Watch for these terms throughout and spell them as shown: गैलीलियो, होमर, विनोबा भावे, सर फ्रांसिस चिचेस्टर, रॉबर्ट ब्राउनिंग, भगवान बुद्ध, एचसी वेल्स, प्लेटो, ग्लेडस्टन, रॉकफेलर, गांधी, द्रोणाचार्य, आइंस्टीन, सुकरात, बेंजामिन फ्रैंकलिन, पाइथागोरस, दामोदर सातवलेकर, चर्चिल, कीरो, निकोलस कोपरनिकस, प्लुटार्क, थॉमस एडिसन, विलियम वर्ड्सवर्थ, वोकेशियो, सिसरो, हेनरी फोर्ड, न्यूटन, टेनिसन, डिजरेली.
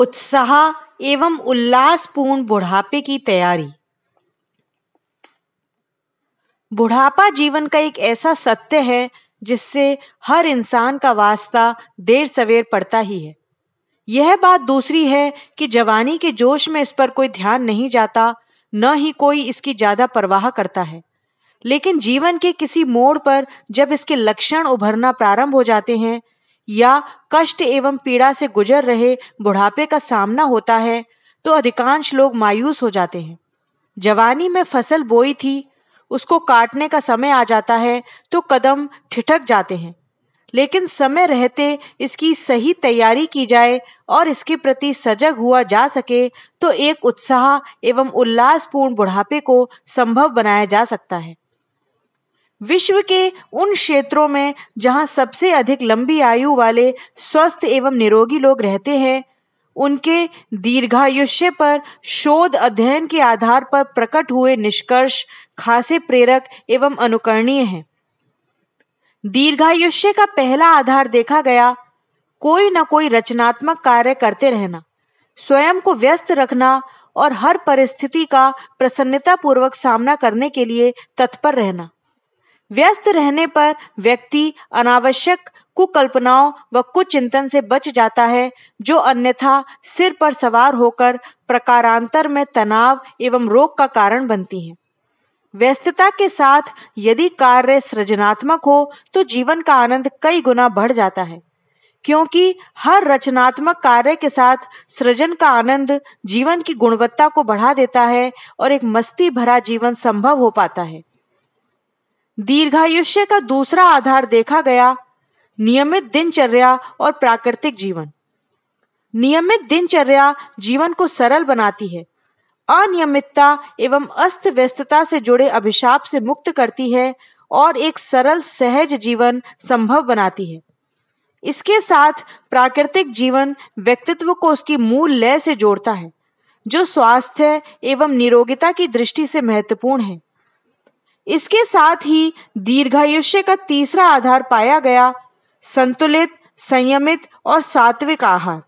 उत्साह एवं उल्लासपूर्ण बुढ़ापे की तैयारी। बुढ़ापा जीवन का एक ऐसा सत्य है जिससे हर इंसान का वास्ता देर सवेर पड़ता ही है। यह बात दूसरी है कि जवानी के जोश में इस पर कोई ध्यान नहीं जाता, न ही कोई इसकी ज्यादा परवाह करता है। लेकिन जीवन के किसी मोड़ पर जब इसके लक्षण उभरना प्रारंभ हो जाते हैं या कष्ट एवं पीड़ा से गुजर रहे बुढ़ापे का सामना होता है तो अधिकांश लोग मायूस हो जाते हैं। जवानी में फसल बोई थी, उसको काटने का समय आ जाता है तो कदम ठिठक जाते हैं। लेकिन समय रहते इसकी सही तैयारी की जाए और इसके प्रति सजग हुआ जा सके तो एक उत्साह एवं उल्लासपूर्ण बुढ़ापे को संभव बनाया जा सकता है। विश्व के उन क्षेत्रों में जहां सबसे अधिक लंबी आयु वाले स्वस्थ एवं निरोगी लोग रहते हैं, उनके दीर्घायुष्य पर शोध अध्ययन के आधार पर प्रकट हुए निष्कर्ष खासे प्रेरक एवं अनुकरणीय हैं। दीर्घायुष्य का पहला आधार देखा गया, कोई न कोई रचनात्मक कार्य करते रहना, स्वयं को व्यस्त रखना और हर परिस्थिति का प्रसन्नतापूर्वक सामना करने के लिए तत्पर रहना। व्यस्त रहने पर व्यक्ति अनावश्यक कुकल्पनाओं व कुचिंतन से बच जाता है, जो अन्यथा सिर पर सवार होकर प्रकारांतर में तनाव एवं रोग का कारण बनती है। व्यस्तता के साथ यदि कार्य सृजनात्मक हो तो जीवन का आनंद कई गुना बढ़ जाता है, क्योंकि हर रचनात्मक कार्य के साथ सृजन का आनंद जीवन की गुणवत्ता को बढ़ा देता है और एक मस्ती भरा जीवन संभव हो पाता है। दीर्घायुष्य का दूसरा आधार देखा गया, नियमित दिनचर्या और प्राकृतिक जीवन। नियमित दिनचर्या जीवन को सरल बनाती है, अनियमितता एवं अस्त व्यस्तता से जुड़े अभिशाप से मुक्त करती है और एक सरल सहज जीवन संभव बनाती है। इसके साथ प्राकृतिक जीवन व्यक्तित्व को उसकी मूल लय से जोड़ता है, जो स्वास्थ्य एवं निरोगिता की दृष्टि से महत्वपूर्ण है। इसके साथ ही दीर्घायुष्य का तीसरा आधार पाया गया, संतुलित, संयमित और सात्विक आहार।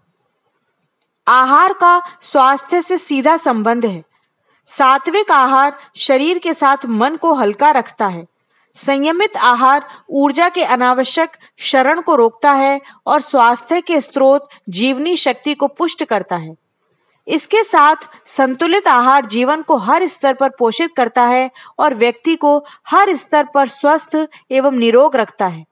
आहार का स्वास्थ्य से सीधा संबंध है। सात्विक आहार शरीर के साथ मन को हल्का रखता है। संयमित आहार ऊर्जा के अनावश्यक क्षरण को रोकता है और स्वास्थ्य के स्रोत जीवनी शक्ति को पुष्ट करता है। इसके साथ संतुलित आहार जीवन को हर स्तर पर पोषित करता है और व्यक्ति को हर स्तर पर स्वस्थ एवं निरोग रखता है।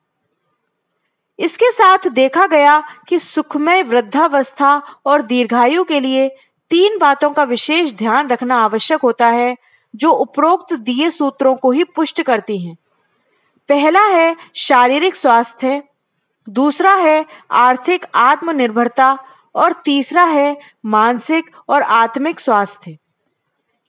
इसके साथ देखा गया कि सुखमय वृद्धावस्था और दीर्घायु के लिए तीन बातों का विशेष ध्यान रखना आवश्यक होता है, जो उपरोक्त दिए सूत्रों को ही पुष्ट करती हैं। पहला है शारीरिक स्वास्थ्य, दूसरा है आर्थिक आत्मनिर्भरता और तीसरा है मानसिक और आत्मिक स्वास्थ्य।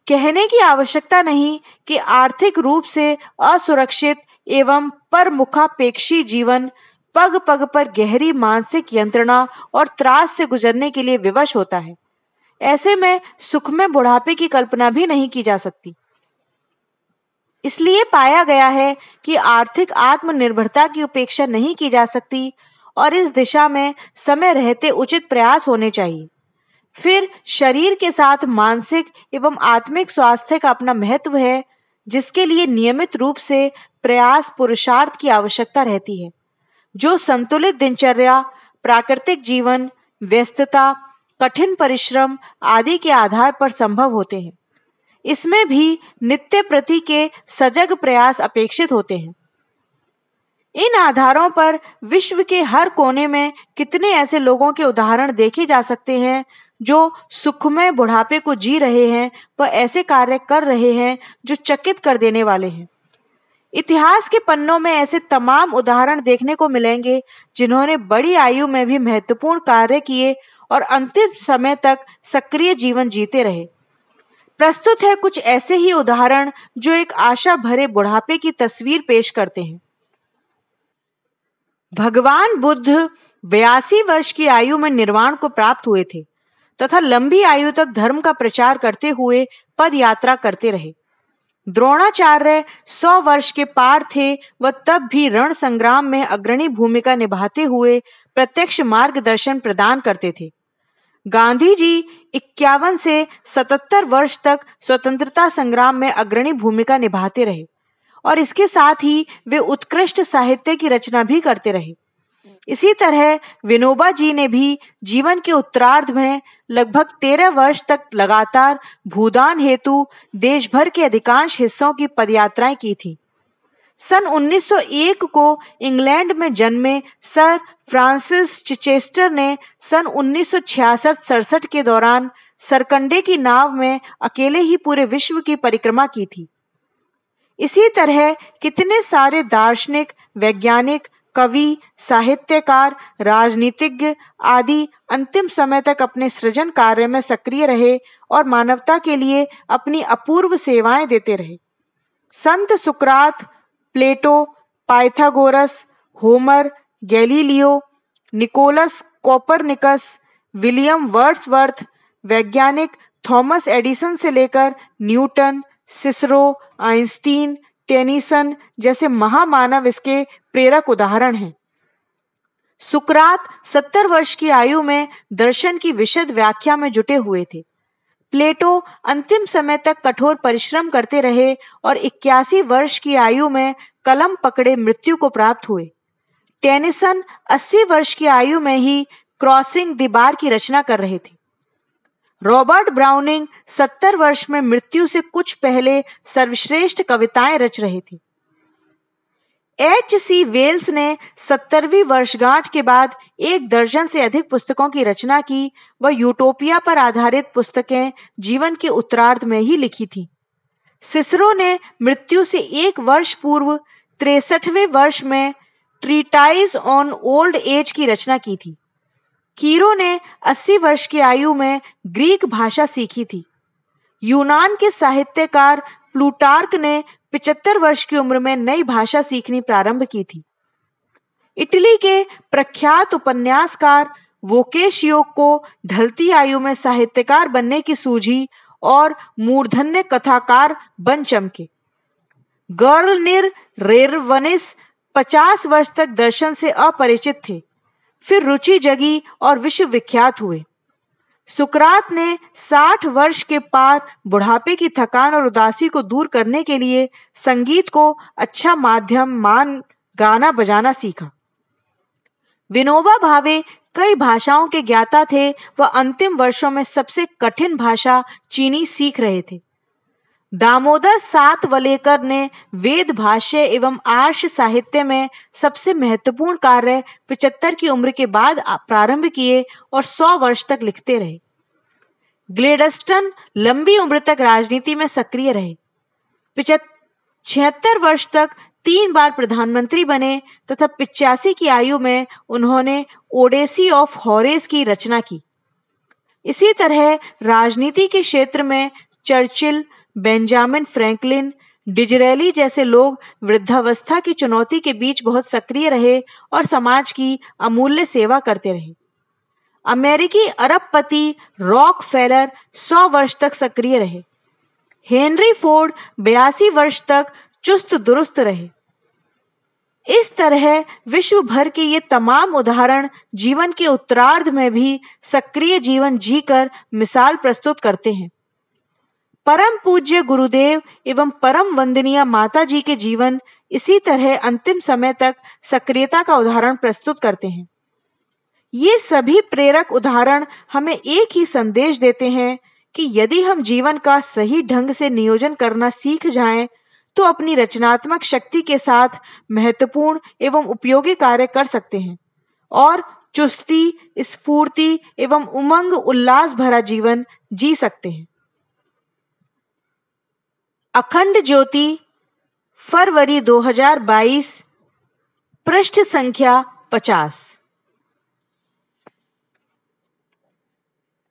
कहने की आवश्यकता नहीं कि आर्थिक रूप से असुरक्षित एवं परमुखापेक्षी जीवन पग पग पर गहरी मानसिक यंत्रणा और त्रास से गुजरने के लिए विवश होता है। ऐसे में सुखमय बुढ़ापे की कल्पना भी नहीं की जा सकती। इसलिए पाया गया है कि आर्थिक आत्मनिर्भरता की उपेक्षा नहीं की जा सकती और इस दिशा में समय रहते उचित प्रयास होने चाहिए। फिर शरीर के साथ मानसिक एवं आत्मिक स्वास्थ्य का अपना महत्व है, जिसके लिए नियमित रूप से प्रयास पुरुषार्थ की आवश्यकता रहती है, जो संतुलित दिनचर्या, प्राकृतिक जीवन, व्यस्तता, कठिन परिश्रम आदि के आधार पर संभव होते हैं। इसमें भी नित्य प्रति के सजग प्रयास अपेक्षित होते हैं। इन आधारों पर विश्व के हर कोने में कितने ऐसे लोगों के उदाहरण देखे जा सकते हैं जो सुखमय बुढ़ापे को जी रहे हैं व ऐसे कार्य कर रहे हैं जो चकित कर देने वाले हैं। इतिहास के पन्नों में ऐसे तमाम उदाहरण देखने को मिलेंगे जिन्होंने बड़ी आयु में भी महत्वपूर्ण कार्य किए और अंतिम समय तक सक्रिय जीवन जीते रहे। प्रस्तुत है कुछ ऐसे ही उदाहरण जो एक आशा भरे बुढ़ापे की तस्वीर पेश करते हैं। भगवान बुद्ध 82 वर्ष की आयु में निर्वाण को प्राप्त हुए थे तथा लंबी आयु तक धर्म का प्रचार करते हुए पद यात्रा करते रहे। द्रोणाचार्य 100 वर्ष के पार थे व तब भी रण संग्राम में अग्रणी भूमिका निभाते हुए प्रत्यक्ष मार्गदर्शन प्रदान करते थे। गांधी जी 51 से 77 वर्ष तक स्वतंत्रता संग्राम में अग्रणी भूमिका निभाते रहे और इसके साथ ही वे उत्कृष्ट साहित्य की रचना भी करते रहे। इसी तरह विनोबा जी ने भी जीवन के उत्तरार्ध में लगभग 13 वर्ष तक लगातार भूदान हेतु देश भर के अधिकांश हिस्सों की पदयात्राएं की थी। सन 1901 को इंग्लैंड में जन्मे सर फ्रांसिस चिचेस्टर ने सन 1966-67 के दौरान सरकंडे की नाव में अकेले ही पूरे विश्व की परिक्रमा की थी। इसी तरह कितने सारे दार्शनिक, वैज्ञानिक, कवि, साहित्यकार, राजनीतिज्ञ आदि अंतिम समय तक अपने सृजन कार्य में सक्रिय रहे और मानवता के लिए अपनी अपूर्व सेवाएं देते रहे। संत सुकरात, प्लेटो, पाइथागोरस, होमर, गैलीलियो, निकोलस कोपरनिकस, विलियम वर्ड्सवर्थ, वैज्ञानिक थॉमस एडिसन से लेकर न्यूटन, सिसरो, आइंस्टीन, टेनिसन जैसे महामानव इसके प्रेरक उदाहरण हैं। सुकरात 70 वर्ष की आयु में दर्शन की विशद व्याख्या में जुटे हुए थे। प्लेटो अंतिम समय तक कठोर परिश्रम करते रहे और 81 वर्ष की आयु में कलम पकड़े मृत्यु को प्राप्त हुए। टेनिसन 80 वर्ष की आयु में ही क्रॉसिंग द बार की रचना कर रहे थे। रॉबर्ट ब्राउनिंग 70 वर्ष में मृत्यु से कुछ पहले सर्वश्रेष्ठ कविताएं रच रहे थे। एचसी वेल्स ने 70वीं वर्षगांठ के बाद 1 दर्जन से अधिक पुस्तकों की रचना की व यूटोपिया पर आधारित पुस्तकें जीवन के उत्तरार्ध में ही लिखी थी। सिसरो ने मृत्यु से 1 वर्ष पूर्व 63वें वर्ष में ट्रीटाइज ऑन ओल्ड एज की रचना की थी। कीरो ने 80 वर्ष की आयु में ग्रीक भाषा सीखी थी। यूनान के साहित्यकार प्लुटार्क ने 75 वर्ष की उम्र में नई भाषा सीखनी प्रारंभ की थी। इटली के प्रख्यात उपन्यासकार वोकेशियो को ढलती आयु में साहित्यकार बनने की सूझी और मूर्धन्य कथाकार बन चमके। गर्लनिर रेरवनिस 50 वर्ष तक दर्शन से अपरिचित थे, फिर रुचि जगी और विश्वविख्यात हुए। सुकरात ने 60 वर्ष के पार बुढ़ापे की थकान और उदासी को दूर करने के लिए संगीत को अच्छा माध्यम मान गाना बजाना सीखा। विनोबा भावे कई भाषाओं के ज्ञाता थे व अंतिम वर्षों में सबसे कठिन भाषा चीनी सीख रहे थे। दामोदर सातवलेकर ने वेद भाष्य एवं आर्ष साहित्य में सबसे महत्वपूर्ण कार्य 75 की उम्र के बाद प्रारंभ किए और 100 वर्ष तक लिखते रहे। ग्लेडस्टन लंबी उम्र तक राजनीति में सक्रिय रहे। 76 वर्ष तक 3 बार प्रधानमंत्री बने तथा 85 की आयु में उन्होंने ओडेसी ऑफ हॉरेस की रचना की। इसी तरह राजनीति के क्षेत्र में चर्चिल, बेंजामिन फ्रैंकलिन, डिजरेली जैसे लोग वृद्धावस्था की चुनौती के बीच बहुत सक्रिय रहे और समाज की अमूल्य सेवा करते रहे। अमेरिकी अरबपति रॉकफेलर 100 वर्ष तक सक्रिय रहे। हेनरी फोर्ड 82 वर्ष तक चुस्त दुरुस्त रहे। इस तरह विश्व भर के ये तमाम उदाहरण जीवन के उत्तरार्ध में भी सक्रिय जीवन जीकर मिसाल प्रस्तुत करते हैं। परम पूज्य गुरुदेव एवं परम वंदनीय माता जी के जीवन इसी तरह अंतिम समय तक सक्रियता का उदाहरण प्रस्तुत करते हैं। ये सभी प्रेरक उदाहरण हमें एक ही संदेश देते हैं कि यदि हम जीवन का सही ढंग से नियोजन करना सीख जाएं, तो अपनी रचनात्मक शक्ति के साथ महत्वपूर्ण एवं उपयोगी कार्य कर सकते हैं और चुस्ती, स्फूर्ति एवं उमंग उल्लास भरा जीवन जी सकते हैं। अखंड ज्योति, फरवरी 2022, पृष्ठ संख्या 50।